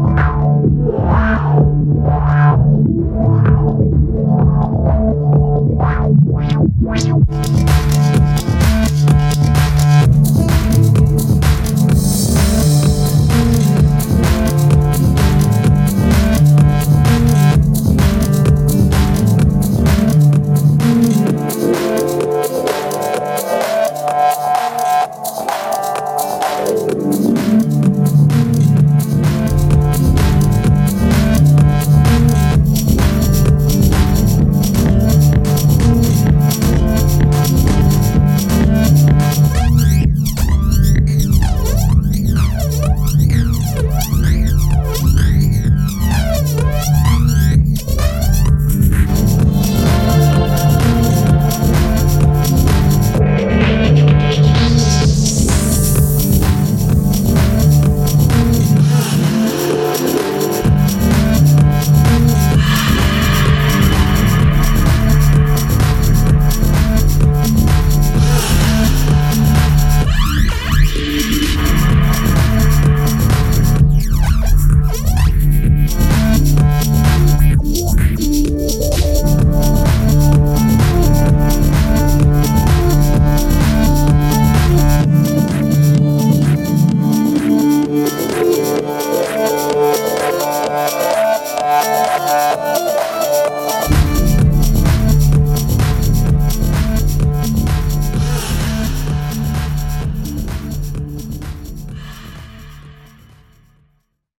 Wow.